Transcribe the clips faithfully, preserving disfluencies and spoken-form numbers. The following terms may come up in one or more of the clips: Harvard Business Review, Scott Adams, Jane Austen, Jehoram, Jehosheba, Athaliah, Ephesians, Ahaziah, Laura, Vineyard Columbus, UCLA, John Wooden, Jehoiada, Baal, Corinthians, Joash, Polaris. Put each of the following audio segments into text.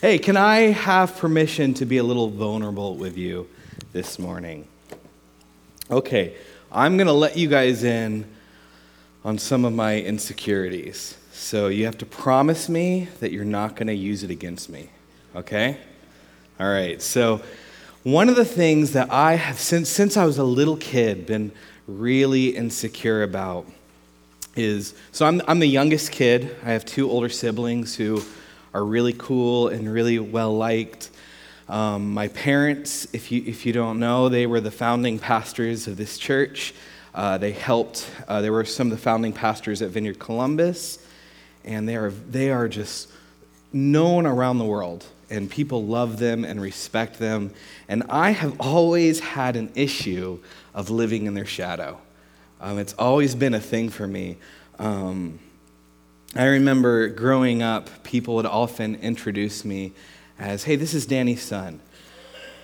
Hey, can I have permission to be a little vulnerable with you this morning? Okay, I'm going to let you guys in on some of my insecurities. So you have to promise me that you're not going to use it against me, okay? All right, so one of the things that I have, since since I was a little kid, been really insecure about is, so I'm I'm the youngest kid. I have two older siblings who are really cool and really well-liked. Um, my parents, if you if you don't know, they were the founding pastors of this church. Uh, they helped, uh, they were some of the founding pastors at Vineyard Columbus, and they are they are just known around the world, and people love them and respect them. And I have always had an issue of living in their shadow. Um, it's always been a thing for me. Um, I remember growing up, people would often introduce me as, hey, this is Danny's son.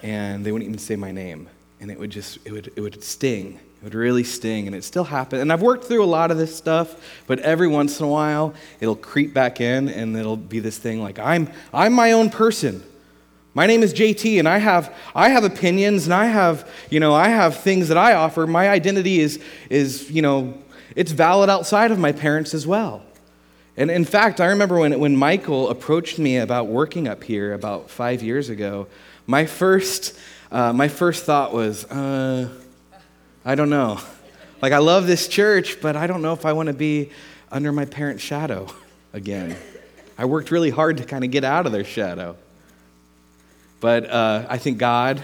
And they wouldn't even say my name. And it would just, it would, it would sting. It would really sting, and it still happened. And I've worked through a lot of this stuff, but every once in a while, it'll creep back in, and it'll be this thing like, I'm I'm my own person. My name is J T, and I have I have opinions, and I have, you know, I have things that I offer. My identity is is, you know, it's valid outside of my parents as well. And in fact, I remember when when Michael approached me about working up here about five years ago, my first uh, my first thought was, uh I don't know. Like, I love this church, but I don't know if I want to be under my parents' shadow again. I worked really hard to kind of get out of their shadow. But uh, I think God,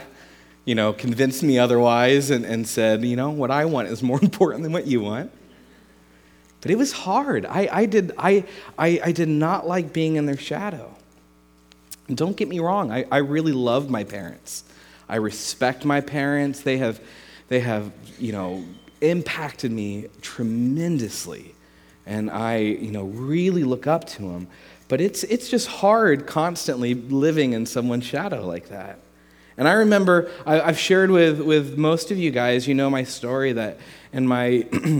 you know, convinced me otherwise and, and said, you know, what I want is more important than what you want. But it was hard. I, I did I, I I did not like being in their shadow. And don't get me wrong. I, I really love my parents. I respect my parents. They have... They have, you know, impacted me tremendously, and I, you know, really look up to them. But it's it's just hard constantly living in someone's shadow like that. And I remember I, I've shared with with most of you guys, you know, my story that in my, you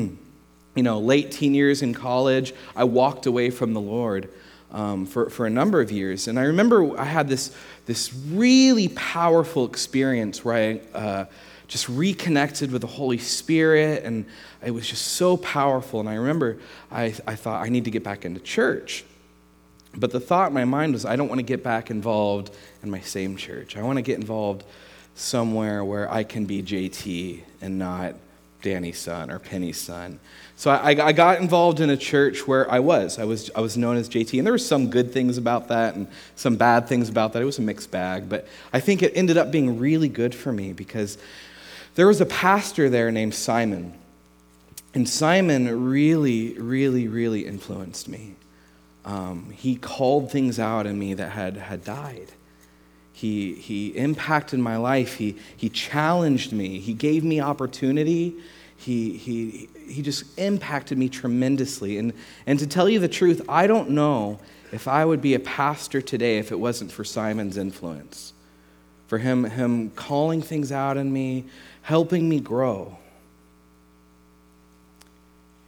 know, late teen years in college, I walked away from the Lord um, for for a number of years. And I remember I had this this really powerful experience where I. Uh, just reconnected with the Holy Spirit, and it was just so powerful. And I remember I, I thought, I need to get back into church. But the thought in my mind was, I don't want to get back involved in my same church. I want to get involved somewhere where I can be J T and not Danny's son or Penny's son. So I, I got involved in a church where I was. I was I was known as J T, and there were some good things about that and some bad things about that. It was a mixed bag, but I think it ended up being really good for me because there was a pastor there named Simon, and Simon really, really, really influenced me. Um, he called things out in me that had, had died. He he impacted my life. He he challenged me. He gave me opportunity. He he he just impacted me tremendously. And and to tell you the truth, I don't know if I would be a pastor today if it wasn't for Simon's influence, for him him calling things out in me, helping me grow.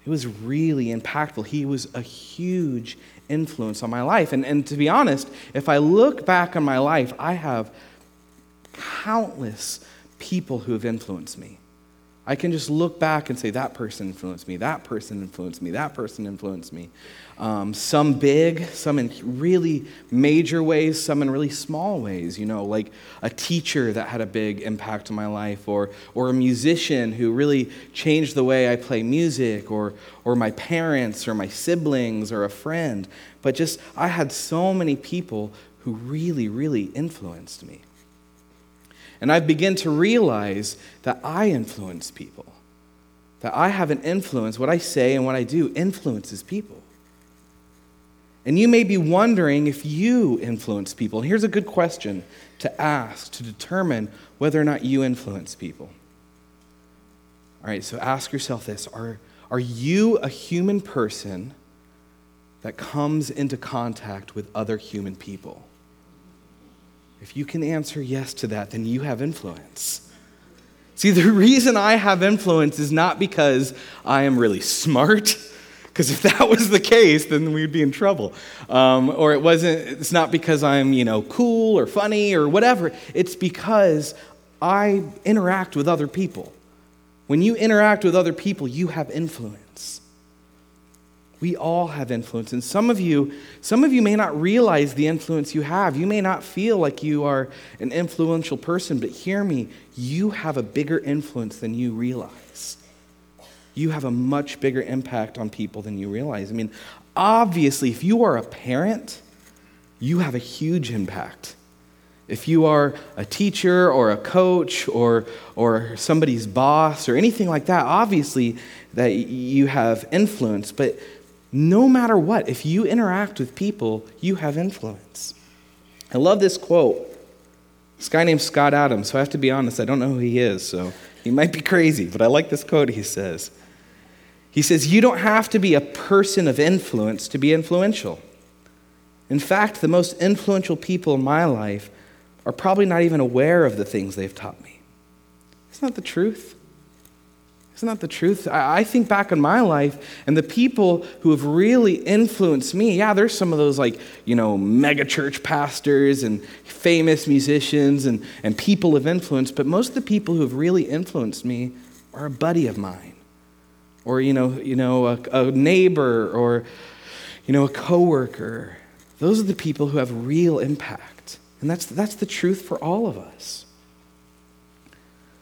It was really impactful. He was a huge influence on my life. And, and to be honest, if I look back on my life, I have countless people who have influenced me. I can just look back and say, that person influenced me, that person influenced me, that person influenced me. Um, some big, some in really major ways, some in really small ways, you know, like a teacher that had a big impact on my life, or or a musician who really changed the way I play music, or or my parents, or my siblings, or a friend. But just, I had so many people who really, really influenced me. And I've begun to realize that I influence people, that I have an influence. What I say and what I do influences people. And you may be wondering if you influence people. And here's a good question to ask to determine whether or not you influence people. All right, so ask yourself this. Are, are you a human person that comes into contact with other human people? If you can answer yes to that, then you have influence. See, the reason I have influence is not because I am really smart, Because if that was the case, then we'd be in trouble. Um, or it wasn't, it's not because I'm, you know, cool or funny or whatever. It's because I interact with other people. When you interact with other people, you have influence. We all have influence. And some of you, some of you may not realize the influence you have. You may not feel like you are an influential person, but hear me, you have a bigger influence than you realize. You have a much bigger impact on people than you realize. I mean, obviously, if you are a parent, you have a huge impact. If you are a teacher or a coach or or somebody's boss or anything like that, obviously that you have influence. But no matter what, if you interact with people, you have influence. I love this quote. This guy named Scott Adams, so I have to be honest, I don't know who he is, so he might be crazy, but I like this quote he says. He says, "You don't have to be a person of influence to be influential. In fact, the most influential people in my life are probably not even aware of the things they've taught me." Isn't that the truth? Isn't that the truth? I, I think back on my life, and the people who have really influenced me, yeah, there's some of those like, you know, mega church pastors and famous musicians and, and people of influence, but most of the people who have really influenced me are a buddy of mine, or, you know, you know, a, a neighbor, or, you know, a coworker. Those are the people who have real impact. And that's, that's the truth for all of us.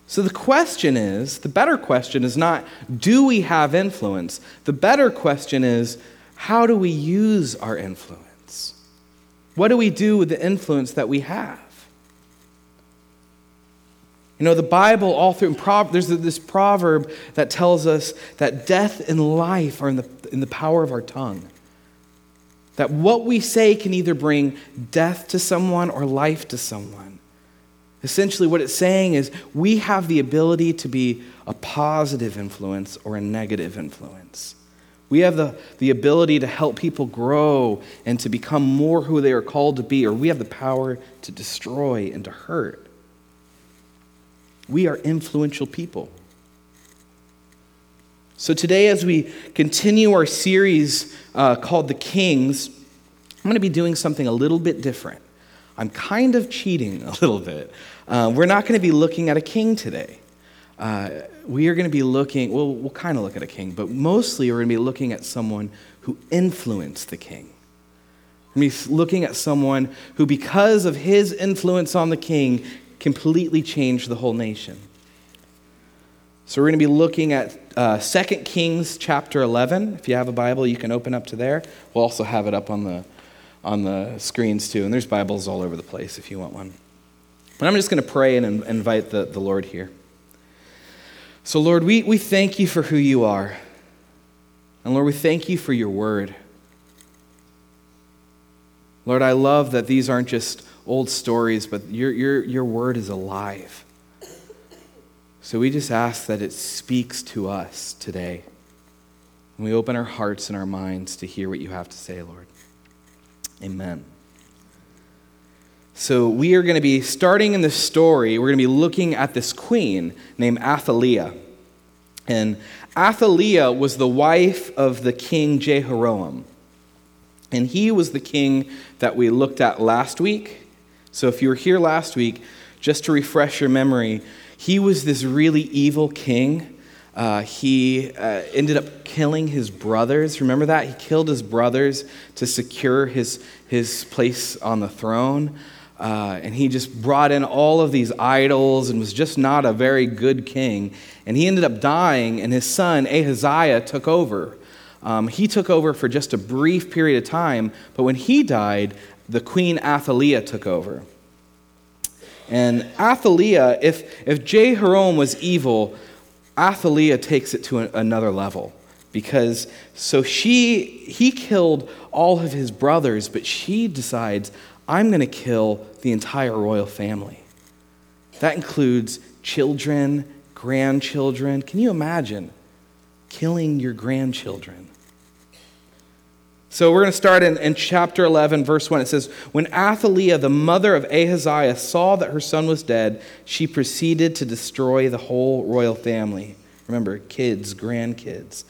So the question is, the better question is not, do we have influence? The better question is, how do we use our influence? What do we do with the influence that we have? You know, the Bible, all through, there's this proverb that tells us that death and life are in the, in the power of our tongue. That what we say can either bring death to someone or life to someone. Essentially, what it's saying is we have the ability to be a positive influence or a negative influence. We have the, the ability to help people grow and to become more who they are called to be, or we have the power to destroy and to hurt. We are influential people. So today, as we continue our series uh, called The Kings, I'm going to be doing something a little bit different. I'm kind of cheating a little bit. Uh, we're not going to be looking at a king today. Uh, we are going to be looking, well, we'll kind of look at a king, but mostly we're going to be looking at someone who influenced the king. We're going to be looking at someone who, because of his influence on the king, completely changed the whole nation. So we're going to be looking at uh, Second Kings chapter eleven. If you have a Bible, you can open up to there. We'll also have it up on the on the screens too. And there's Bibles all over the place if you want one. But I'm just going to pray and invite the, the Lord here. So Lord, we, we thank you for who you are. And Lord, we thank you for your word. Lord, I love that these aren't just old stories, but your your your word is alive. So we just ask that it speaks to us today. And we open our hearts and our minds to hear what you have to say, Lord. Amen. So we are going to be starting in this story. We're going to be looking at this queen named Athaliah. And Athaliah was the wife of the king Jehoram. And he was the king that we looked at last week. So if you were here last week, just to refresh your memory, he was this really evil king. Uh, he uh, ended up killing his brothers. Remember that? He killed his brothers to secure his, his place on the throne. Uh, and he just brought in all of these idols and was just not a very good king. And he ended up dying, and his son Ahaziah took over. Um, he took over for just a brief period of time, but when he died, the queen Athaliah took over. And Athaliah, if, if Jehoram was evil, Athaliah takes it to a, another level. Because, so she, he killed all of his brothers, but she decides, I'm going to kill the entire royal family. That includes children, grandchildren. Can you imagine killing your grandchildren? So we're going to start in, in chapter eleven, verse one. It says, "When Athaliah, the mother of Ahaziah, saw that her son was dead, she proceeded to destroy the whole royal family." Remember, kids, grandkids.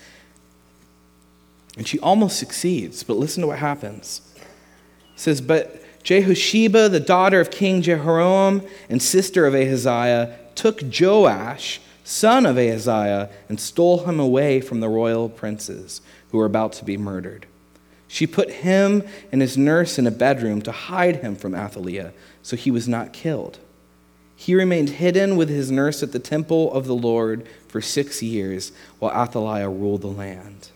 And she almost succeeds, but listen to what happens. It says, but Jehosheba, the daughter of King Jehoram and sister of Ahaziah, took Joash, son of Ahaziah, and stole him away from the royal princes who were about to be murdered. She put him and his nurse in a bedroom to hide him from Athaliah, so he was not killed. He remained hidden with his nurse at the temple of the Lord for six years while Athaliah ruled the land.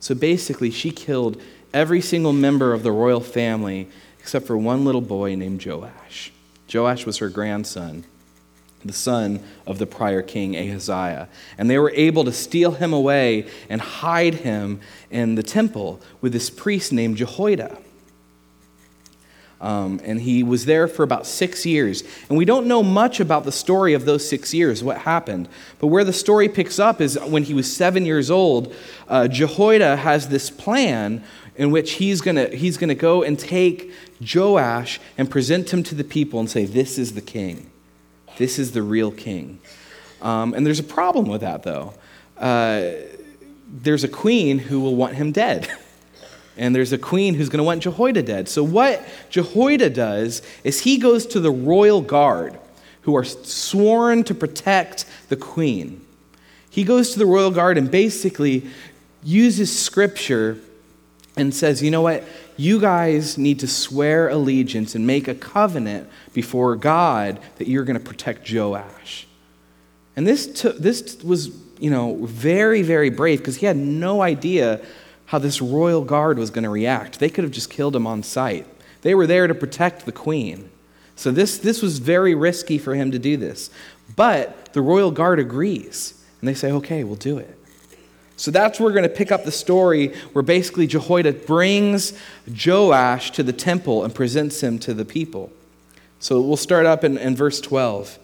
So basically, she killed every single member of the royal family except for one little boy named Joash. Joash was her grandson, the son of the prior king Ahaziah. And they were able to steal him away and hide him in the temple with this priest named Jehoiada. Um, and he was there for about six years. And we don't know much about the story of those six years, what happened. But where the story picks up is when he was seven years old, uh, Jehoiada has this plan in which he's gonna he's gonna go and take Joash and present him to the people and say, this is the king. This is the real king. Um, and there's a problem with that, though. Uh, there's a queen who will want him dead. And there's a queen who's going to want Jehoiada dead. So what Jehoiada does is he goes to the royal guard, who are sworn to protect the queen. He goes to the royal guard and basically uses scripture and says, you know what? You guys need to swear allegiance and make a covenant before God that you're going to protect Joash. And this t- this was, you know, very, very brave, because he had no idea how this royal guard was going to react. They could have just killed him on sight. They were there to protect the queen. So this, this was very risky for him to do this. But the royal guard agrees, and they say, okay, we'll do it. So that's where we're going to pick up the story, where basically Jehoiada brings Joash to the temple and presents him to the people. So we'll start up in, in verse twelve.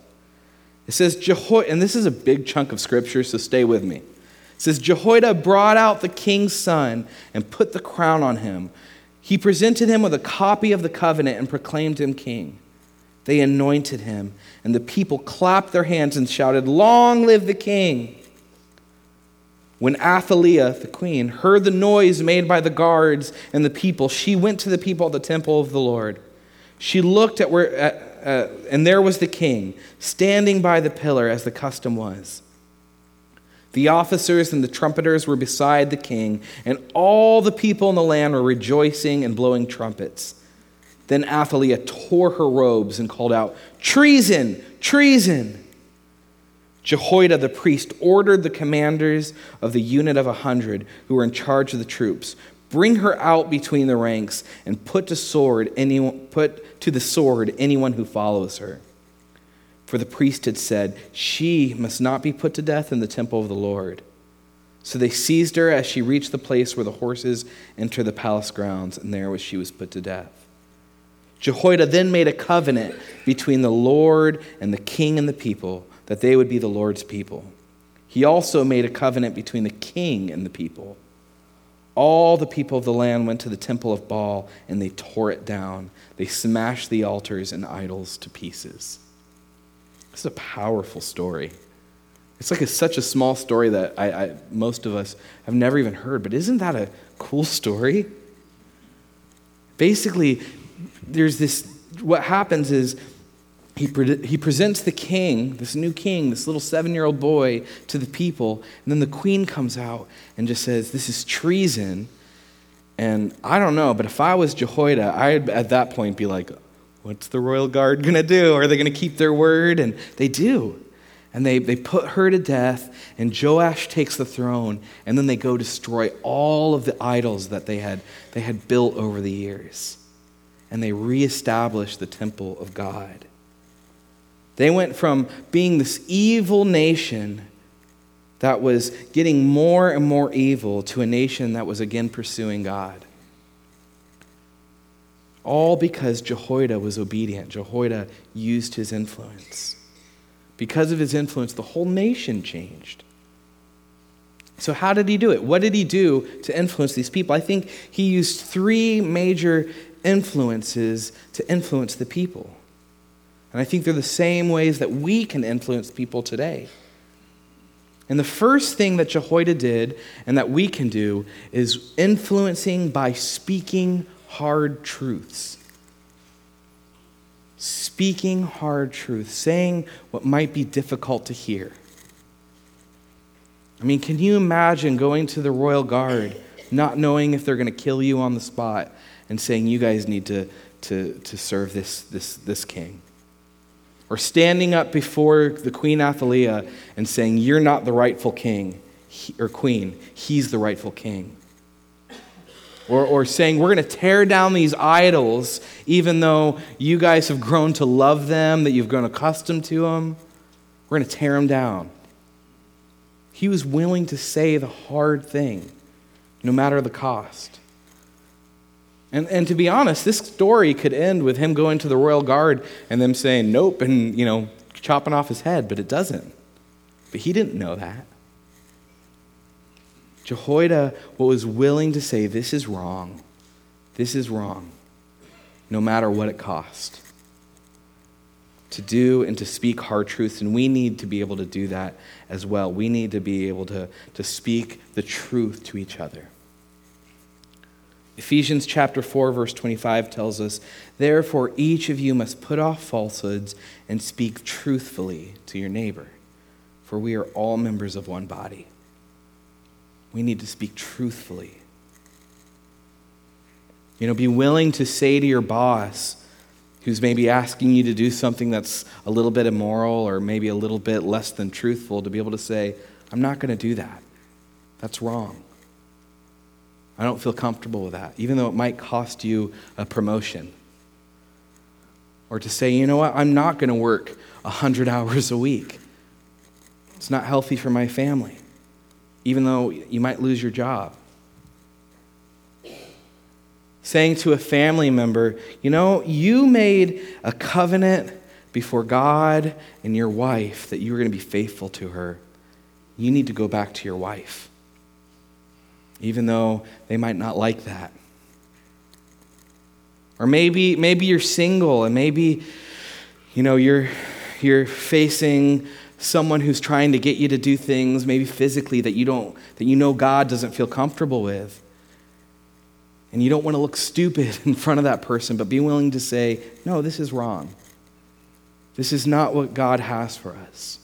It says, Jeho- and this is a big chunk of scripture, so stay with me. It says, Jehoiada brought out the king's son and put the crown on him. He presented him with a copy of the covenant and proclaimed him king. They anointed him, and the people clapped their hands and shouted, long live the king! When Athaliah, the queen, heard the noise made by the guards and the people, she went to the people at the temple of the Lord. She looked at where, at, uh, and there was the king, standing by the pillar as the custom was. The officers and the trumpeters were beside the king, and all the people in the land were rejoicing and blowing trumpets. Then Athaliah tore her robes and called out, treason! Treason! Jehoiada the priest ordered the commanders of the unit of a hundred who were in charge of the troops, bring her out between the ranks and put to sword anyone, put to the sword anyone who follows her. For the priest had said, she must not be put to death in the temple of the Lord. So they seized her as she reached the place where the horses enter the palace grounds, and there she was put to death. Jehoiada then made a covenant between the Lord and the king and the people, that they would be the Lord's people. He also made a covenant between the king and the people. All the people of the land went to the temple of Baal, and they tore it down. They smashed the altars and idols to pieces. This is a powerful story. It's like a, such a small story that I, I, most of us have never even heard, but isn't that a cool story? Basically, there's this, what happens is he, pre- he presents the king, this new king, this little seven-year-old boy to the people, and then the queen comes out and just says, this is treason. And I don't know, but if I was Jehoiada, I'd at that point be like, what's the royal guard going to do? Are they going to keep their word? And they do. And they, they put her to death, and Joash takes the throne, and then they go destroy all of the idols that they had, they had built over the years. And they reestablish the temple of God. They went from being this evil nation that was getting more and more evil to a nation that was again pursuing God. All because Jehoiada was obedient. Jehoiada used his influence. Because of his influence, the whole nation changed. So how did he do it? What did he do to influence these people? I think he used three major influences to influence the people. And I think they're the same ways that we can influence people today. And the first thing that Jehoiada did and that we can do is influencing by speaking hard truths. Speaking hard truths, saying what might be difficult to hear. I mean, can you imagine going to the Royal Guard, not knowing if they're going to kill you on the spot, and saying you guys need to, to, to serve this, this, this king? Or standing up before the Queen Athaliah and saying, you're not the rightful king he, or queen, he's the rightful king. Or, or saying, we're going to tear down these idols, even though you guys have grown to love them, that you've grown accustomed to them. We're going to tear them down. He was willing to say the hard thing, no matter the cost. And and to be honest, this story could end with him going to the Royal Guard and them saying, nope, and, you know, chopping off his head, but it doesn't. But he didn't know that. Jehoiada was willing to say, this is wrong. This is wrong, no matter what it cost. To do and to speak hard truths, and we need to be able to do that as well. We need to be able to, to speak the truth to each other. Ephesians chapter four, verse twenty-five tells us, therefore, each of you must put off falsehoods and speak truthfully to your neighbor, for we are all members of one body. We need to speak truthfully. You know, be willing to say to your boss, who's maybe asking you to do something that's a little bit immoral or maybe a little bit less than truthful, to be able to say, I'm not going to do that. That's wrong. I don't feel comfortable with that, even though it might cost you a promotion. Or to say, you know what, I'm not going to work one hundred hours a week. It's not healthy for my family, even though you might lose your job. Saying to a family member, you know, you made a covenant before God and your wife that you were going to be faithful to her. You need to go back to your wife, even though they might not like that. Or maybe maybe you're single and maybe, you know, you're you're facing someone who's trying to get you to do things, maybe physically, that you don't that you know God doesn't feel comfortable with. And you don't want to look stupid in front of that person, but be willing to say, no, this is wrong. This is not what God has for us.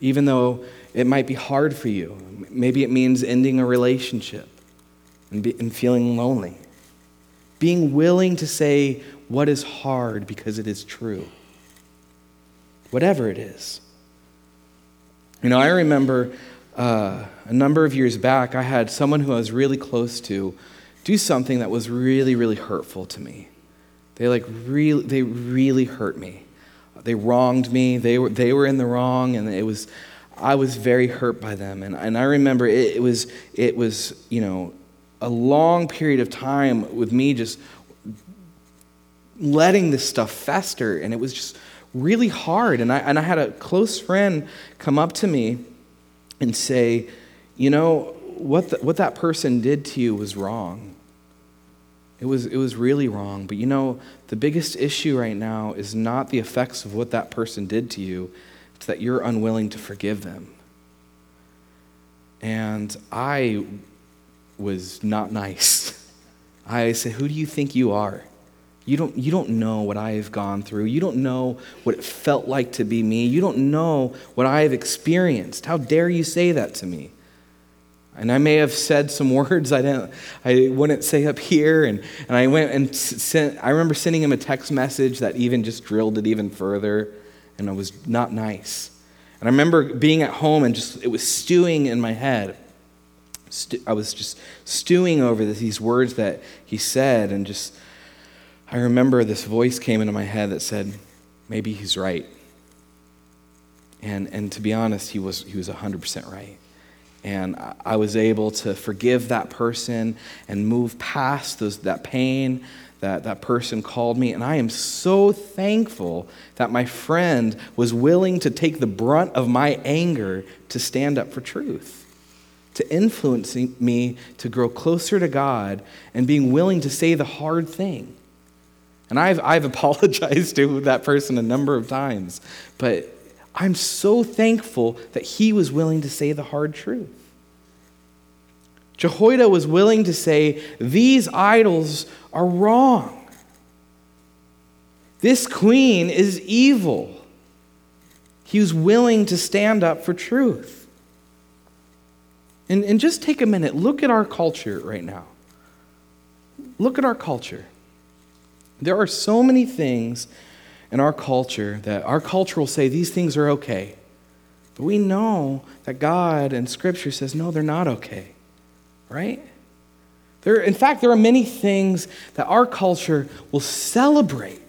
Even though it might be hard for you. Maybe it means ending a relationship and, be, and feeling lonely. Being willing to say what is hard because it is true. Whatever it is. You know, I remember uh, a number of years back, I had someone who I was really close to do something that was really, really hurtful to me. They like really, they really hurt me. They wronged me. They were they were in the wrong, and it was, I was very hurt by them. And and I remember it, it was it was you know, a long period of time with me just letting this stuff fester, and it was just really hard. And I and I had a close friend come up to me and say, you know, what the, what that person did to you was wrong. It was it was really wrong. But you know, the biggest issue right now is not the effects of what that person did to you. It's that you're unwilling to forgive them. And I was not nice. I said, who do you think you are? You don't you don't know what I've gone through. You don't know what it felt like to be me. You don't know what I've experienced. How dare you say that to me? And I may have said some words I didn't, I wouldn't say up here. And, and I went and sent, I remember sending him a text message that even just drilled it even further. And it was not nice. And I remember being at home and just, it was stewing in my head. St- I was just stewing over this, these words that he said. And just, I remember this voice came into my head that said, maybe he's right. And and to be honest, he was he was one hundred percent right. And I was able to forgive that person and move past those, that pain that that person called me. And I am so thankful that my friend was willing to take the brunt of my anger to stand up for truth, to influencing me to grow closer to God and being willing to say the hard thing. And I've I've apologized to that person a number of times, but I'm so thankful that he was willing to say the hard truth. Jehoiada was willing to say, these idols are wrong. This queen is evil. He was willing to stand up for truth. And, and just take a minute, look at our culture right now. Look at our culture. There are so many things in our culture that our culture will say these things are okay. But we know that God and Scripture says, no, they're not okay. Right? There, in fact, there are many things that our culture will celebrate,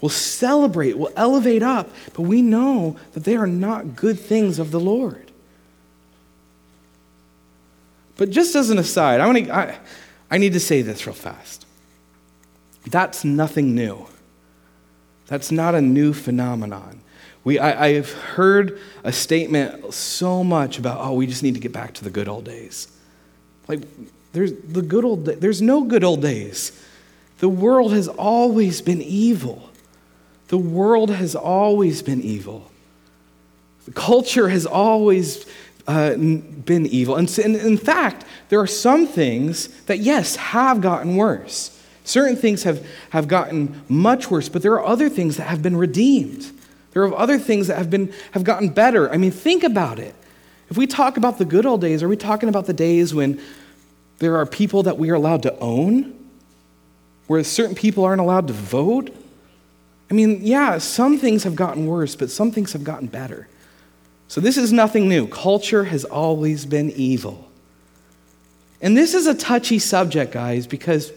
will celebrate, will elevate up, but we know that they are not good things of the Lord. But just as an aside, I want to, I, I need to say this real fast. That's nothing new. That's not a new phenomenon. We, I, I've heard a statement so much about, oh, we just need to get back to the good old days. Like, there's the good old, there's no good old days. The world has always been evil. The world has always been evil. The culture has always uh, been evil. And, and in fact, there are some things that, yes, have gotten worse. Certain things have, have gotten much worse, but there are other things that have been redeemed. There are other things that have been have gotten better. I mean, think about it. If we talk about the good old days, are we talking about the days when there are people that we are allowed to own? Where certain people aren't allowed to vote? I mean, yeah, some things have gotten worse, but some things have gotten better. So this is nothing new. Culture has always been evil. And this is a touchy subject, guys, because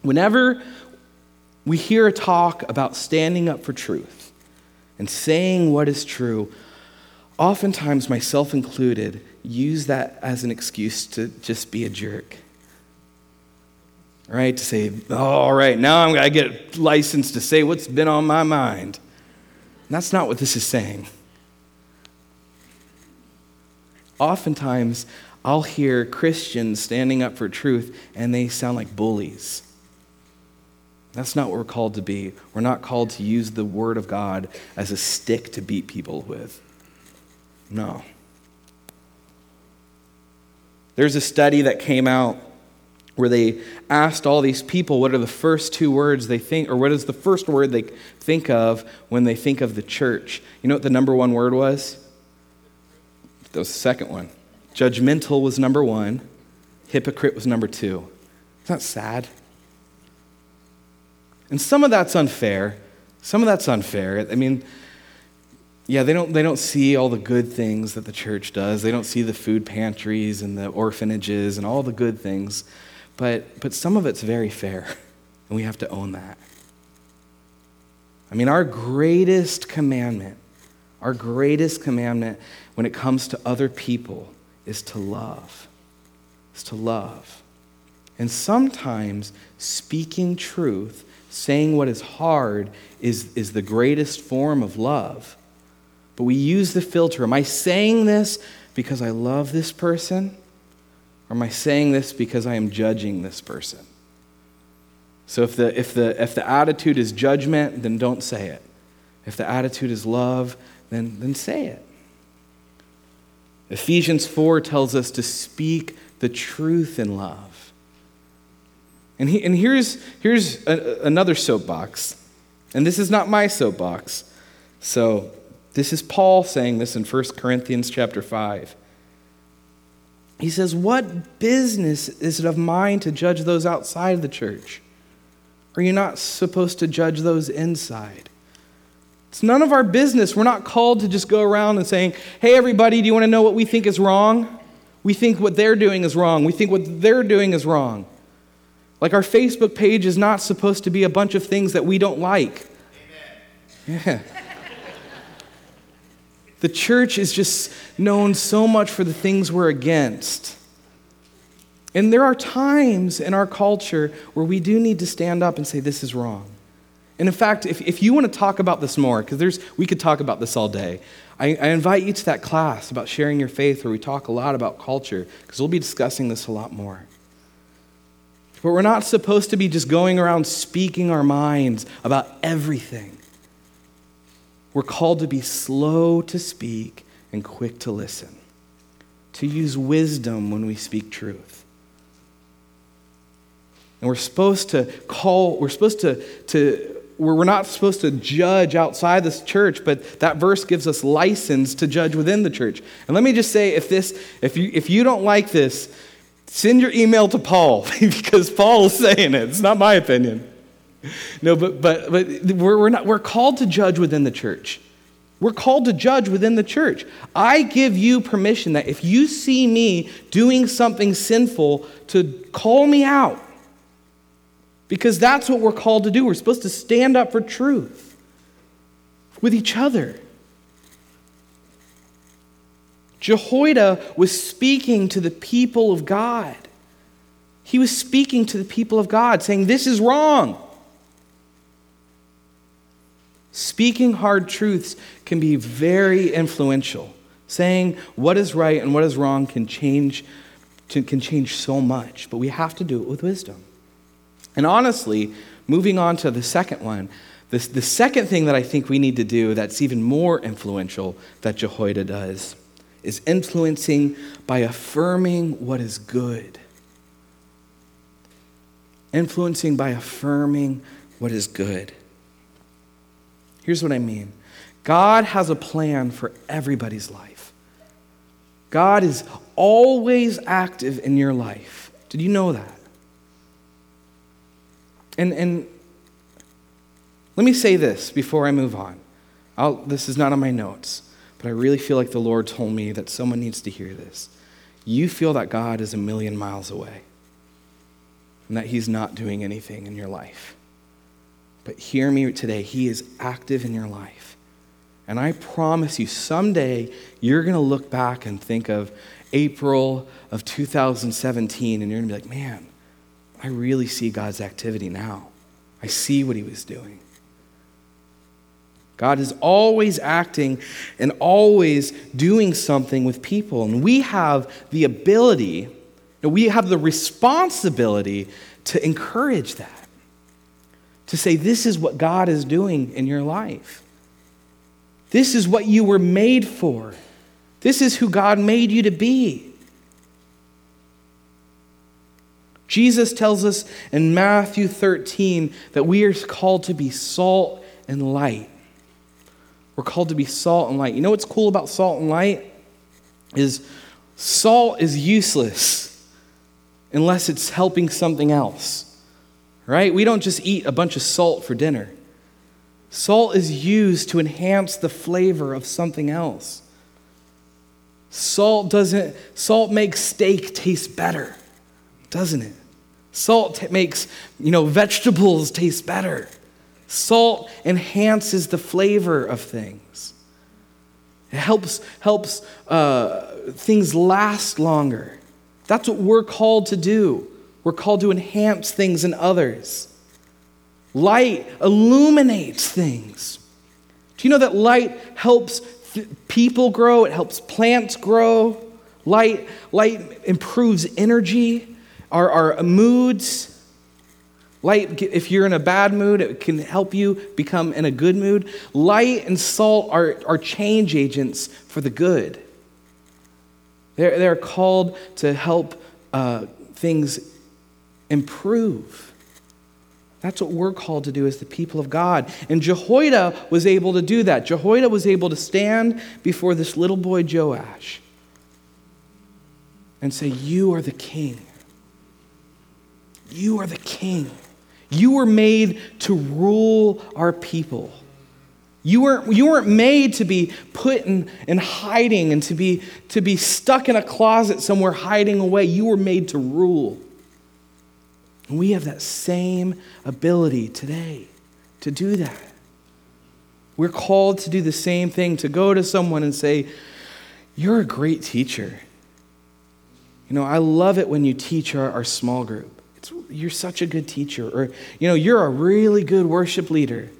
whenever we hear a talk about standing up for truth and saying what is true, oftentimes, myself included, use that as an excuse to just be a jerk, right? To say, oh, all right, now I'm going to get licensed to say what's been on my mind. And that's not what this is saying. Oftentimes, I'll hear Christians standing up for truth, and they sound like bullies. That's not what we're called to be. We're not called to use the word of God as a stick to beat people with. No. There's a study that came out where they asked all these people what are the first two words they think, or what is the first word they think of when they think of the church. You know what the number one word was? That was the second one. Judgmental was number one. Hypocrite was number two. Isn't that sad? And some of that's unfair. Some of that's unfair. I mean, Yeah, they don't, they don't see all the good things that the church does. They don't see the food pantries and the orphanages and all the good things. But, but some of it's very fair, and we have to own that. I mean, our greatest commandment, our greatest commandment when it comes to other people is to love, is to love. And sometimes speaking truth, saying what is hard is, is the greatest form of love. But we use the filter. Am I saying this because I love this person? Or am I saying this because I am judging this person? So if the if the if the attitude is judgment, then don't say it. If the attitude is love, then, then say it. Ephesians four tells us to speak the truth in love. And he, and here's here's a, another soapbox. And this is not my soapbox. So this is Paul saying this in First Corinthians chapter five. He says, what business is it of mine to judge those outside of the church? Are you not supposed to judge those inside? It's none of our business. We're not called to just go around and saying, hey, everybody, do you want to know what we think is wrong? We think what they're doing is wrong. We think what they're doing is wrong. Like our Facebook page is not supposed to be a bunch of things that we don't like. Amen. Yeah. The church is just known so much for the things we're against. And there are times in our culture where we do need to stand up and say, this is wrong. And in fact, if, if you want to talk about this more, because there's we could talk about this all day, I, I invite you to that class about sharing your faith where we talk a lot about culture, because we'll be discussing this a lot more. But we're not supposed to be just going around speaking our minds about everything. We're called to be slow to speak and quick to listen, to use wisdom when we speak truth. And we're supposed to call, we're supposed to, to we're not supposed to judge outside this church, but that verse gives us license to judge within the church. And let me just say, if this, if you, if you don't like this, send your email to Paul, because Paul is saying it. It's not my opinion. No, but but but we're we're not we're called to judge within the church. We're called to judge within the church. I give you permission that if you see me doing something sinful, to call me out. Because that's what we're called to do. We're supposed to stand up for truth with each other. Jehoiada was speaking to the people of God. He was speaking to the people of God, saying, this is wrong. Speaking hard truths can be very influential. Saying what is right and what is wrong can change, can change so much, but we have to do it with wisdom. And honestly, moving on to the second one, this, the second thing that I think we need to do that's even more influential that Jehoiada does is influencing by affirming what is good. Influencing by affirming what is good. Here's what I mean. God has a plan for everybody's life. God is always active in your life. Did you know that? And and let me say this before I move on. I'll, this is not on my notes, but I really feel like the Lord told me that someone needs to hear this. You feel that God is a million miles away and that he's not doing anything in your life. But hear me today, he is active in your life. And I promise you, someday you're going to look back and think of April of two thousand seventeen, and you're going to be like, man, I really see God's activity now. I see what he was doing. God is always acting and always doing something with people. And we have the ability, we have the responsibility to encourage that. To say, this is what God is doing in your life. This is what you were made for. This is who God made you to be. Jesus tells us in Matthew thirteen that we are called to be salt and light. We're called to be salt and light. You know what's cool about salt and light? Is salt is useless unless it's helping something else. Right? We don't just eat a bunch of salt for dinner. Salt is used to enhance the flavor of something else. Salt doesn't, salt makes steak taste better, doesn't it? Salt t- makes, you know, vegetables taste better. Salt enhances the flavor of things. It helps, helps uh, things last longer. That's what we're called to do. We're called to enhance things in others. Light illuminates things. Do you know that light helps th- people grow? It helps plants grow. Light, light improves energy, our, our moods. Light, if you're in a bad mood, it can help you become in a good mood. Light and salt are, are change agents for the good. They're, they're called to help uh, things improve. That's what we're called to do as the people of God. And Jehoiada was able to do that. Jehoiada was able to stand before this little boy Joash and say, you are the king. You are the king. You were made to rule our people. You weren't, you weren't made to be put in, in hiding and to be, to be stuck in a closet somewhere hiding away. You were made to rule. And we have that same ability today to do that. We're called to do the same thing, to go to someone and say, you're a great teacher. You know, I love it when you teach our, our small group. It's, you're such a good teacher. Or, you know, you're a really good worship leader.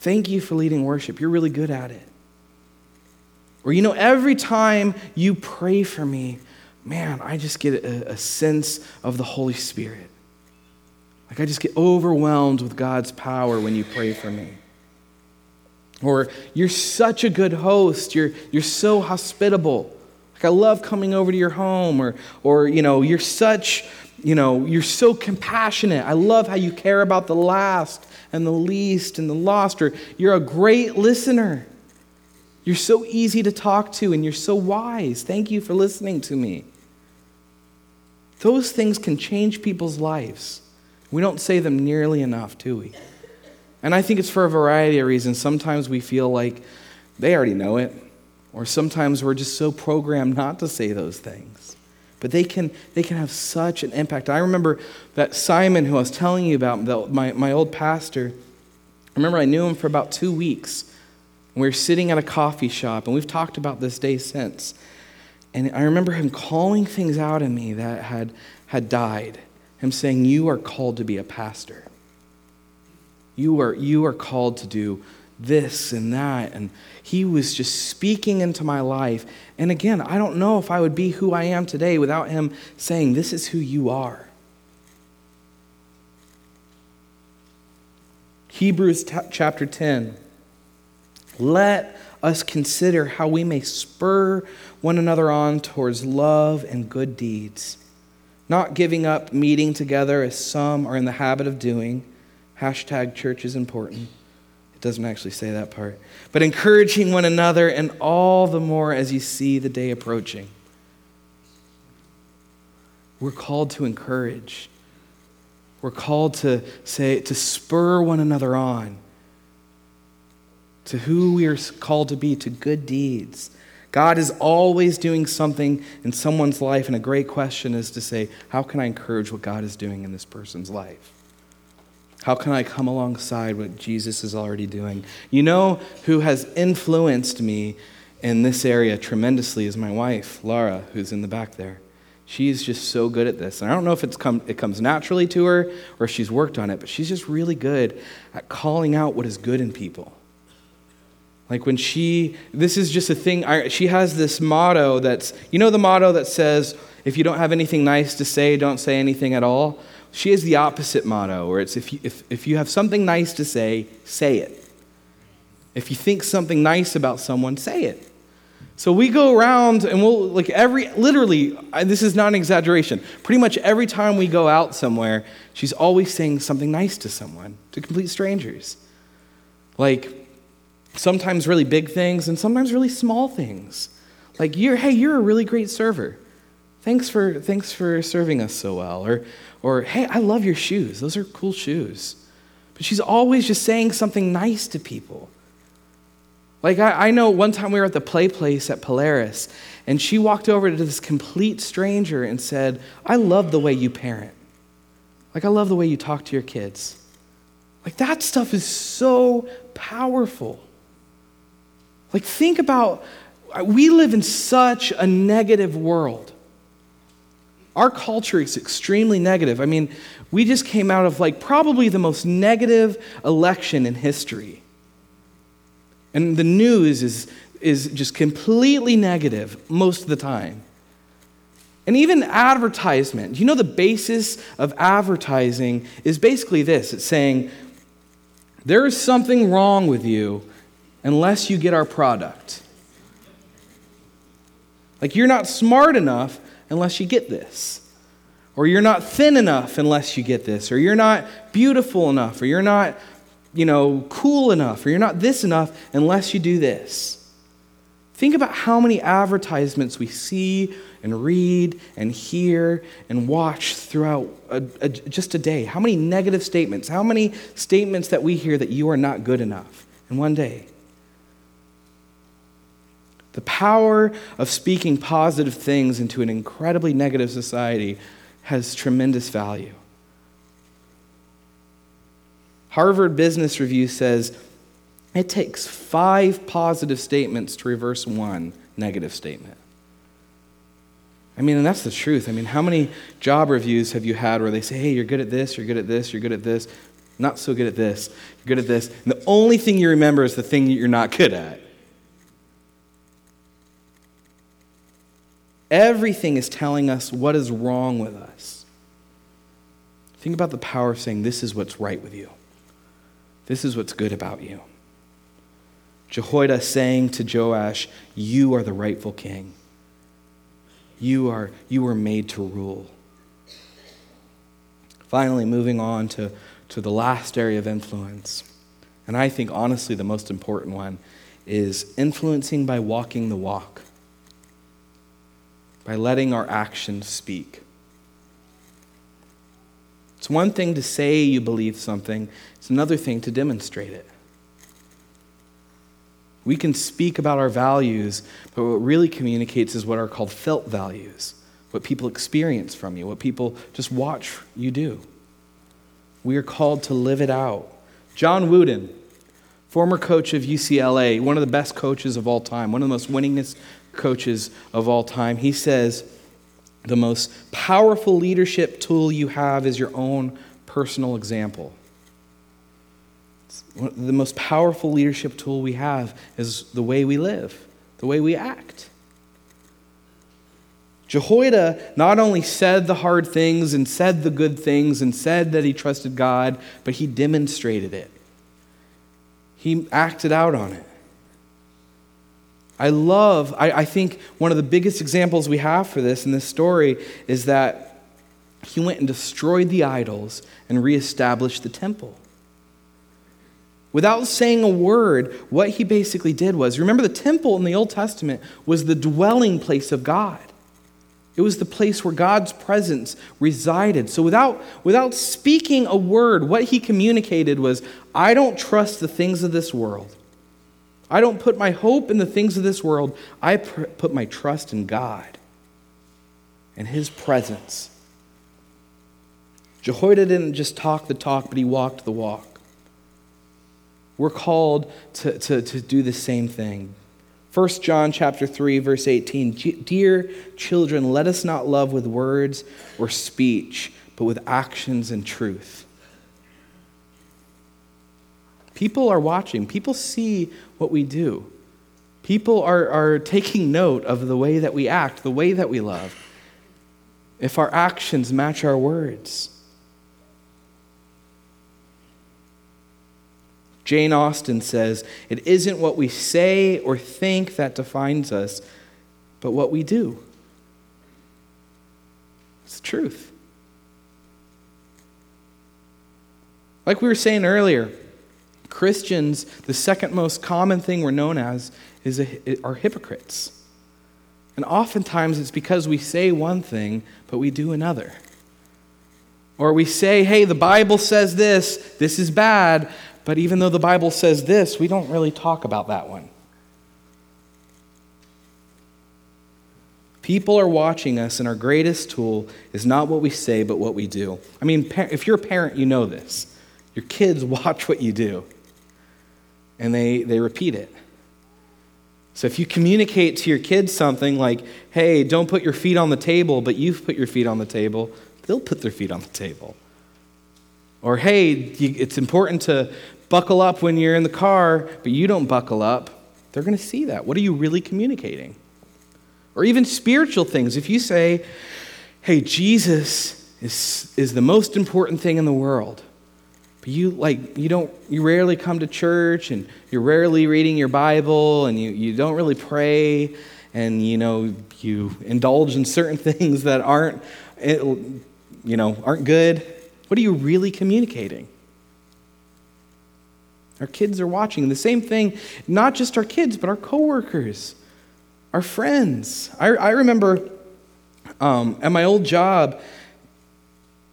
Thank you for leading worship. You're really good at it. Or, you know, every time you pray for me, man, I just get a, a sense of the Holy Spirit. Like I just get overwhelmed with God's power when you pray for me. Or you're such a good host. You're you're so hospitable. Like I love coming over to your home. Or or you know you're such you know you're so compassionate. I love how you care about the last and the least and the lost. Or you're a great listener. You're so easy to talk to and you're so wise. Thank you for listening to me. Those things can change people's lives. We don't say them nearly enough, do we? And I think it's for a variety of reasons. Sometimes we feel like they already know it, or sometimes we're just so programmed not to say those things. But they can they can have such an impact. I remember that Simon who I was telling you about, the, my, my old pastor, I remember I knew him for about two weeks. We were sitting at a coffee shop, and we've talked about this day since. And I remember him calling things out of me that had, had died. Him saying, you are called to be a pastor. You are, you are called to do this and that. And he was just speaking into my life. And again, I don't know if I would be who I am today without him saying, this is who you are. Hebrews t- chapter ten. Let us consider how we may spur one another on towards love and good deeds, not giving up meeting together as some are in the habit of doing. Hashtag church is important. It doesn't actually say that part. But encouraging one another, and all the more as you see the day approaching. We're called to encourage. We're called to say, to spur one another on. To who we are called to be, to good deeds. God is always doing something in someone's life, and a great question is to say, how can I encourage what God is doing in this person's life? How can I come alongside what Jesus is already doing? You know who has influenced me in this area tremendously is my wife, Laura, who's in the back there. She's just so good at this. And I don't know if it's come, it comes naturally to her or if she's worked on it, but she's just really good at calling out what is good in people. Like when she, this is just a thing, I, she has this motto that's, you know the motto that says, if you don't have anything nice to say, don't say anything at all? She has the opposite motto, where it's if you, if, if you have something nice to say, say it. If you think something nice about someone, say it. So we go around and we'll, like every, literally, I, this is not an exaggeration, pretty much every time we go out somewhere, she's always saying something nice to someone, to complete strangers. Like, sometimes really big things and sometimes really small things. Like, you're, hey, you're a really great server. Thanks for thanks for serving us so well. Or, or hey, I love your shoes. Those are cool shoes. But she's always just saying something nice to people. Like, I, I know one time we were at the play place at Polaris, and she walked over to this complete stranger and said, I love the way you parent. Like, I love the way you talk to your kids. Like, that stuff is so powerful. Like, think about, we live in such a negative world. Our culture is extremely negative. I mean, we just came out of, like, probably the most negative election in history. And the news is, is just completely negative most of the time. And even advertisement. You know, the basis of advertising is basically this. It's saying, there is something wrong with you unless you get our product. Like, you're not smart enough unless you get this. Or you're not thin enough unless you get this. Or you're not beautiful enough. Or you're not, you know, cool enough. Or you're not this enough unless you do this. Think about how many advertisements we see and read and hear and watch throughout a, a, just a day. How many negative statements, how many statements that we hear that you are not good enough. In one day. The power of speaking positive things into an incredibly negative society has tremendous value. Harvard Business Review says it takes five positive statements to reverse one negative statement. I mean, and that's the truth. I mean, how many job reviews have you had where they say, hey, you're good at this, you're good at this, you're good at this. Not so good at this, you're good at this. And the only thing you remember is the thing that you're not good at. Everything is telling us what is wrong with us. Think about the power of saying, this is what's right with you. This is what's good about you. Jehoiada saying to Joash, "You are the rightful king. You are, you were made to rule." Finally, moving on to, to the last area of influence, and I think honestly the most important one, is influencing by walking the walk, by letting our actions speak. It's one thing to say you believe something, it's another thing to demonstrate it. We can speak about our values, but what really communicates is what are called felt values, what people experience from you, what people just watch you do. We are called to live it out. John Wooden, former coach of U C L A, one of the best coaches of all time, one of the most winningest coaches of all time, he says, "The most powerful leadership tool you have is your own personal example." The most powerful leadership tool we have is the way we live, the way we act. Jehoiada not only said the hard things and said the good things and said that he trusted God, but he demonstrated it. He acted out on it. I love, I, I think one of the biggest examples we have for this in this story is that he went and destroyed the idols and reestablished the temple. Without saying a word, what he basically did was, remember the temple in the Old Testament was the dwelling place of God. It was the place where God's presence resided. So without, without speaking a word, what he communicated was, I don't trust the things of this world. I don't put my hope in the things of this world. I pr- put my trust in God and his presence. Jehoiada didn't just talk the talk, but he walked the walk. We're called to, to, to do the same thing. First John chapter three, verse eighteen. Dear children, let us not love with words or speech, but with actions and truth. People are watching. People see what we do. People are, are taking note of the way that we act, the way that we love. If our actions match our words. Jane Austen says, "It isn't what we say or think that defines us, but what we do." It's the truth. Like we were saying earlier, Christians, the second most common thing we're known as is a, are hypocrites. And oftentimes it's because we say one thing, but we do another. Or we say, hey, the Bible says this, this is bad, but even though the Bible says this, we don't really talk about that one. People are watching us, and our greatest tool is not what we say, but what we do. I mean, if you're a parent, you know this. Your kids watch what you do, and they, they repeat it. So if you communicate to your kids something like, hey, don't put your feet on the table, but you've put your feet on the table, they'll put their feet on the table. Or, hey, it's important to buckle up when you're in the car, but you don't buckle up. They're going to see that. What are you really communicating? Or even spiritual things. If you say, hey, Jesus is, is the most important thing in the world, but you like you don't you rarely come to church, and you're rarely reading your Bible, and you, you don't really pray, and you know you indulge in certain things that aren't you know aren't good. What are you really communicating? Our kids are watching. The same thing, not just our kids, but our coworkers, our friends. I, I remember um, at my old job,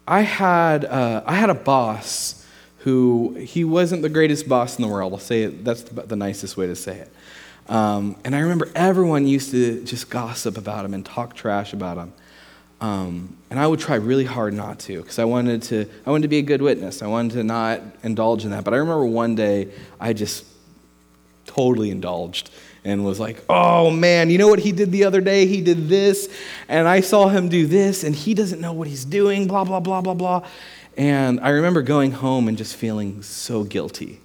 I had uh, I had a boss who, he wasn't the greatest boss in the world. I'll say it, that's the, the nicest way to say it. Um, and I remember everyone used to just gossip about him and talk trash about him. Um, and I would try really hard not to, because I wanted to. I wanted to be a good witness. I wanted to not indulge in that. But I remember one day I just totally indulged and was like, "Oh man, you know what he did the other day? He did this, and I saw him do this, and he doesn't know what he's doing." Blah blah blah blah blah. And I remember going home and just feeling so guilty,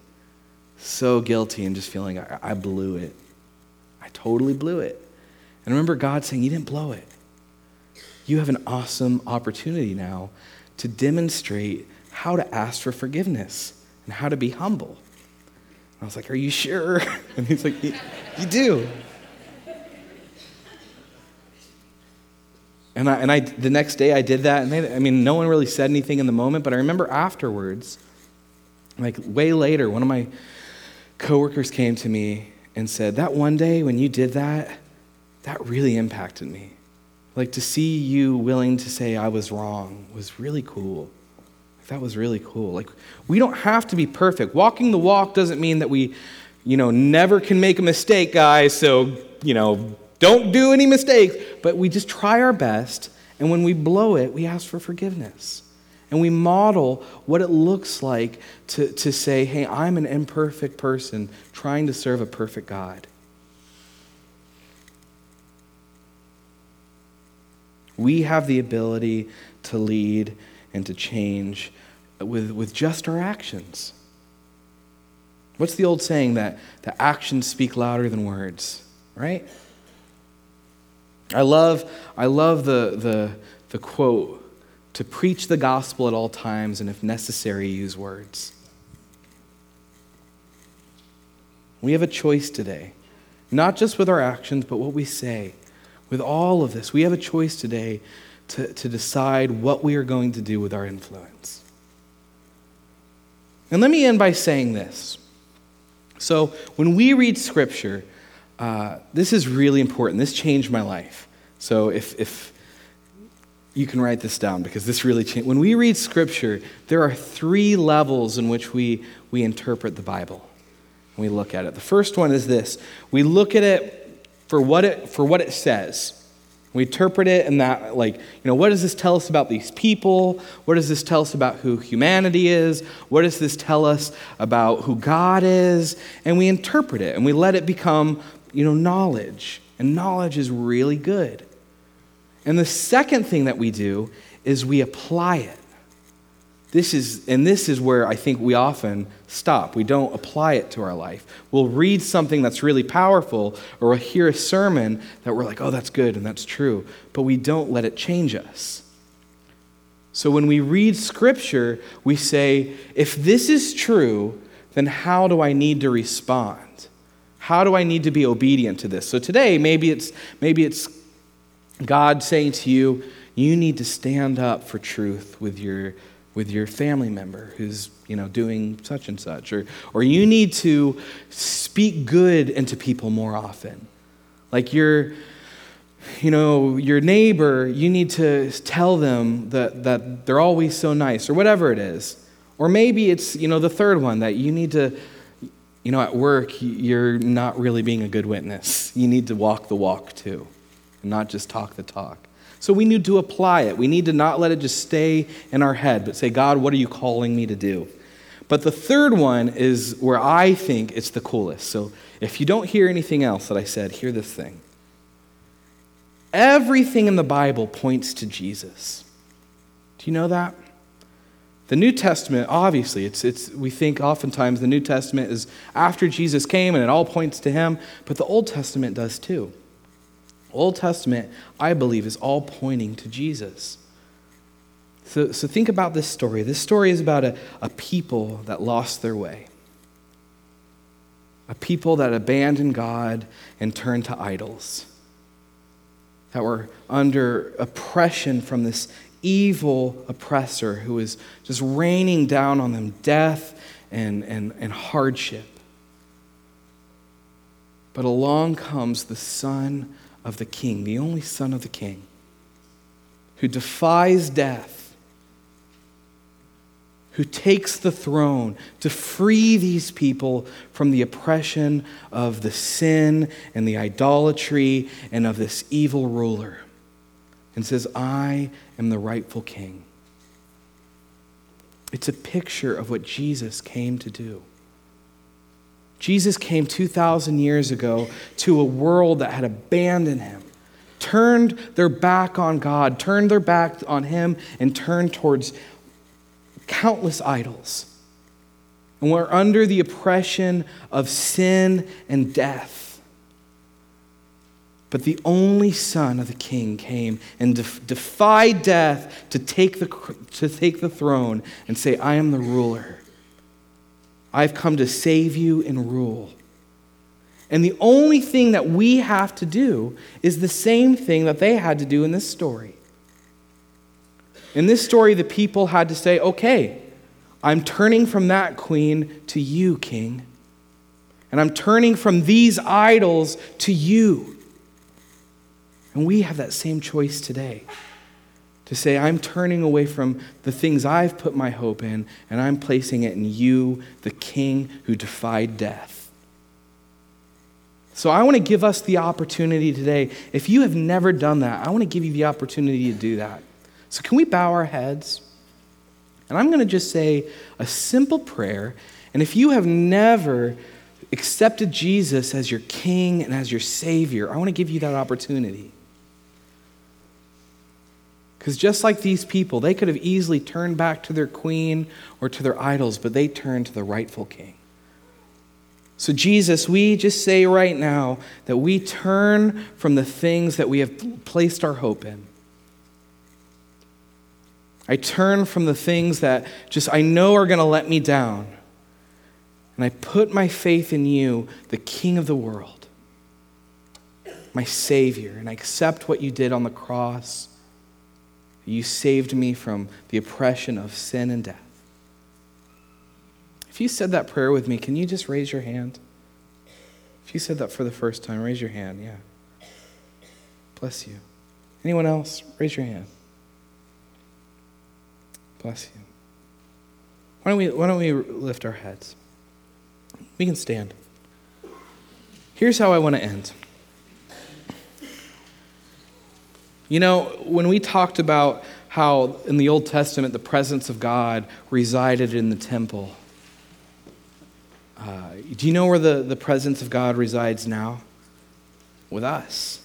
so guilty, and just feeling I, I blew it. I totally blew it. And I remember God saying, "You didn't blow it. You have an awesome opportunity now to demonstrate how to ask for forgiveness and how to be humble." I was like, are you sure? And he's like, you, you do. And I, and I, the next day I did that, and they, I mean, no one really said anything in the moment, but I remember afterwards, like way later, one of my coworkers came to me and said, that one day when you did that, that really impacted me. Like, to see you willing to say I was wrong was really cool. Like, that was really cool. Like, we don't have to be perfect. Walking the walk doesn't mean that we, you know, never can make a mistake, guys, so, you know, don't do any mistakes, but we just try our best, and when we blow it, we ask for forgiveness. And we model what it looks like to, to say, hey, I'm an imperfect person trying to serve a perfect God. We have the ability to lead and to change with, with just our actions. What's the old saying that, that actions speak louder than words, right? I love I love the, the the quote, to preach the gospel at all times and if necessary use words. We have a choice today, not just with our actions, but what we say. With all of this, we have a choice today to, to decide what we are going to do with our influence. And let me end by saying this. So when we read Scripture, Uh, this is really important. This changed my life. So if, if you can write this down, because this really changed. When we read Scripture, there are three levels in which we, we interpret the Bible. We look at it. The first one is this. We look at it for what it for what it says. We interpret it in that, like, you know, what does this tell us about these people? What does this tell us about who humanity is? What does this tell us about who God is? And we interpret it, and we let it become, you know, knowledge, and knowledge is really good. And the second thing that we do is we apply it. This is, and this is where I think we often stop. We don't apply it to our life. We'll read something that's really powerful, or we'll hear a sermon that we're like, oh, that's good and that's true, but we don't let it change us. So when we read Scripture, we say, if this is true, then how do I need to respond? How do I need to be obedient to this? So today, maybe it's maybe it's God saying to you, you need to stand up for truth with your with your family member who's, you know, doing such and such, or or you need to speak good into people more often. Like your, you know, your neighbor, you need to tell them that that they're always so nice, or whatever it is. Or maybe it's, you know, the third one, that you need to, you know, at work, you're not really being a good witness. You need to walk the walk too, and not just talk the talk. So we need to apply it. We need to not let it just stay in our head, but say, God, what are you calling me to do? But the third one is where I think it's the coolest. So if you don't hear anything else that I said, hear this thing. Everything in the Bible points to Jesus. Do you know that? The New Testament, obviously, it's it's we think oftentimes the New Testament is after Jesus came and it all points to him, but the Old Testament does too. Old Testament, I believe, is all pointing to Jesus. So, so think about this story. This story is about a, a people that lost their way. A people that abandoned God and turned to idols. That were under oppression from this evil oppressor who is just raining down on them death and, and, and hardship. But along comes the Son of the King, the only Son of the King, who defies death, who takes the throne to free these people from the oppression of the sin and the idolatry and of this evil ruler. And says, I am the rightful king. It's a picture of what Jesus came to do. Jesus came two thousand years ago to a world that had abandoned him, turned their back on God, turned their back on him, and turned towards countless idols. And we're under the oppression of sin and death. But the only Son of the King came and def- defied death to take the to take the throne and say, I am the ruler. I've come to save you and rule. And the only thing that we have to do is the same thing that they had to do in this story. In this story, the people had to say, okay, I'm turning from that queen to you, king. And I'm turning from these idols to you. And we have that same choice today. To say, I'm turning away from the things I've put my hope in, and I'm placing it in you, the king who defied death. So I want to give us the opportunity today. If you have never done that, I want to give you the opportunity to do that. So can we bow our heads? And I'm going to just say a simple prayer. And if you have never accepted Jesus as your king and as your savior, I want to give you that opportunity. Because just like these people, they could have easily turned back to their queen or to their idols, but they turned to the rightful king. So Jesus, we just say right now that we turn from the things that we have placed our hope in. I turn from the things that just I know are going to let me down. And I put my faith in you, the King of the world, my Savior, and I accept what you did on the cross. You saved me from the oppression of sin and death. If you said that prayer with me, can you just raise your hand? If you said that for the first time, raise your hand, yeah. Bless you. Anyone else? Raise your hand. Bless you. Why don't we, why don't we lift our heads? We can stand. Here's how I want to end. You know, when we talked about how in the Old Testament the presence of God resided in the temple, uh, do you know where the, the presence of God resides now? With us.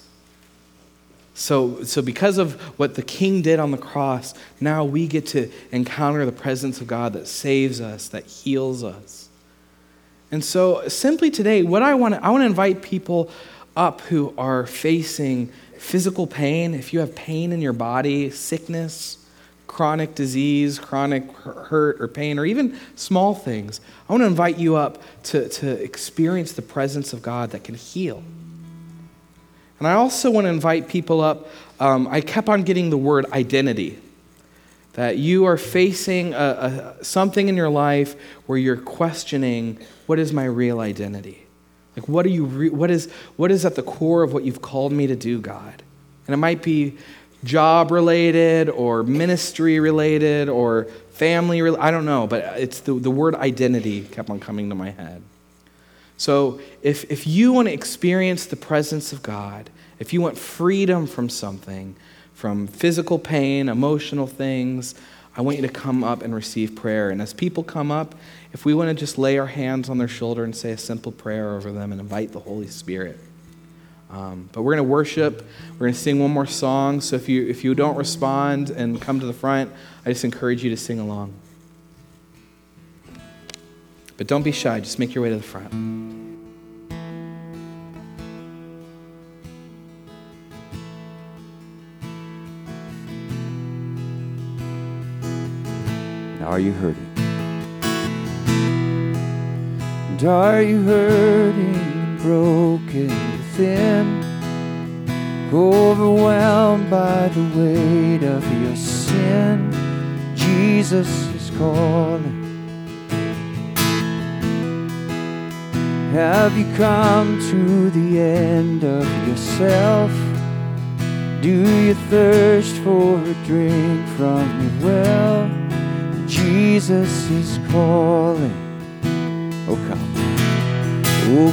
So, so because of what the king did on the cross, now we get to encounter the presence of God that saves us, that heals us. And so simply today, what I want to, I want to invite people up who are facing physical pain. If you have pain in your body, sickness, chronic disease, chronic hurt or pain, or even small things, I want to invite you up to, to experience the presence of God that can heal. And I also want to invite people up. Um, I kept on getting the word identity, that you are facing a, a, something in your life where you're questioning, what is my real identity? Like, what are you? Re- what is what is at the core of what you've called me to do, God? And it might be job related, or ministry related, or family related. I don't know, but it's the the word identity kept on coming to my head. So if, if you want to experience the presence of God, if you want freedom from something, from physical pain, emotional things, I want you to come up and receive prayer. And as people come up, if we want to just lay our hands on their shoulder and say a simple prayer over them and invite the Holy Spirit. Um, but we're going to worship. We're going to sing one more song. So if you if you don't respond and come to the front, I just encourage you to sing along. But don't be shy. Just make your way to the front. Are you hurting? And are you hurting, broken within, overwhelmed by the weight of your sin? Jesus is calling. Have you come to the end of yourself? Do you thirst for a drink from your well? Jesus is calling. Oh, come. Oh,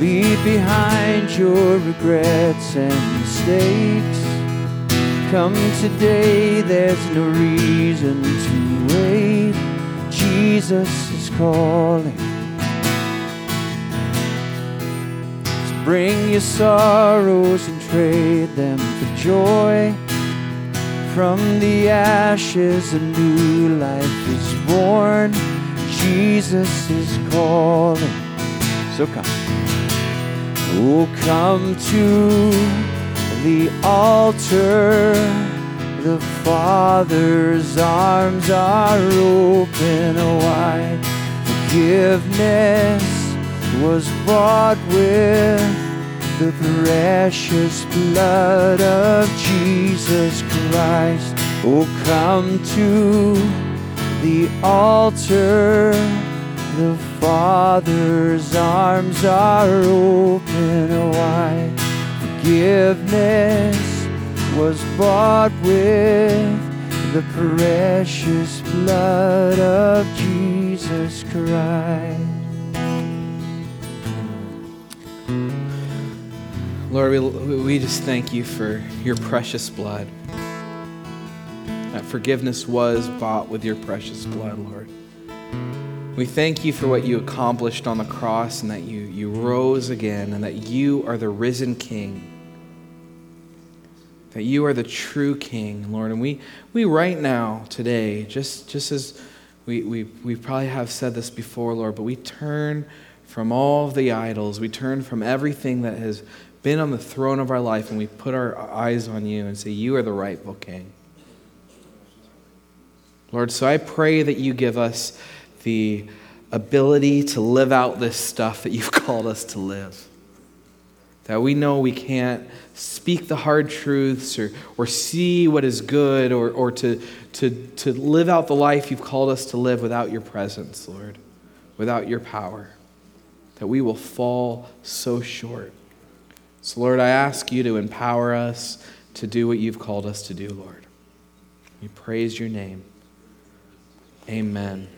Leave behind your regrets and mistakes. Come today, there's no reason to wait. Jesus is calling to bring your sorrows and trade them for joy. From the ashes a new life is born. Jesus is calling. So come. Oh, come to the altar. The Father's arms are open wide. Forgiveness was bought with the precious blood of Jesus Christ. Oh, come to the altar. The Father's arms are open wide. Forgiveness was bought with the precious blood of Jesus Christ. Lord, we, we just thank you for your precious blood. That forgiveness was bought with your precious blood, Lord. We thank you for what you accomplished on the cross and that you, you rose again and that you are the risen King. That you are the true King, Lord. And we, we right now, today, just, just as we, we, we probably have said this before, Lord, but we turn from all the idols. We turn from everything that has been on the throne of our life, and we put our eyes on you and say, you are the rightful King. Lord, so I pray that you give us the ability to live out this stuff that you've called us to live. That we know we can't speak the hard truths or, or see what is good or, or to, to, to live out the life you've called us to live without your presence, Lord, without your power. That we will fall so short. So, Lord, I ask you to empower us to do what you've called us to do, Lord. We praise your name. Amen.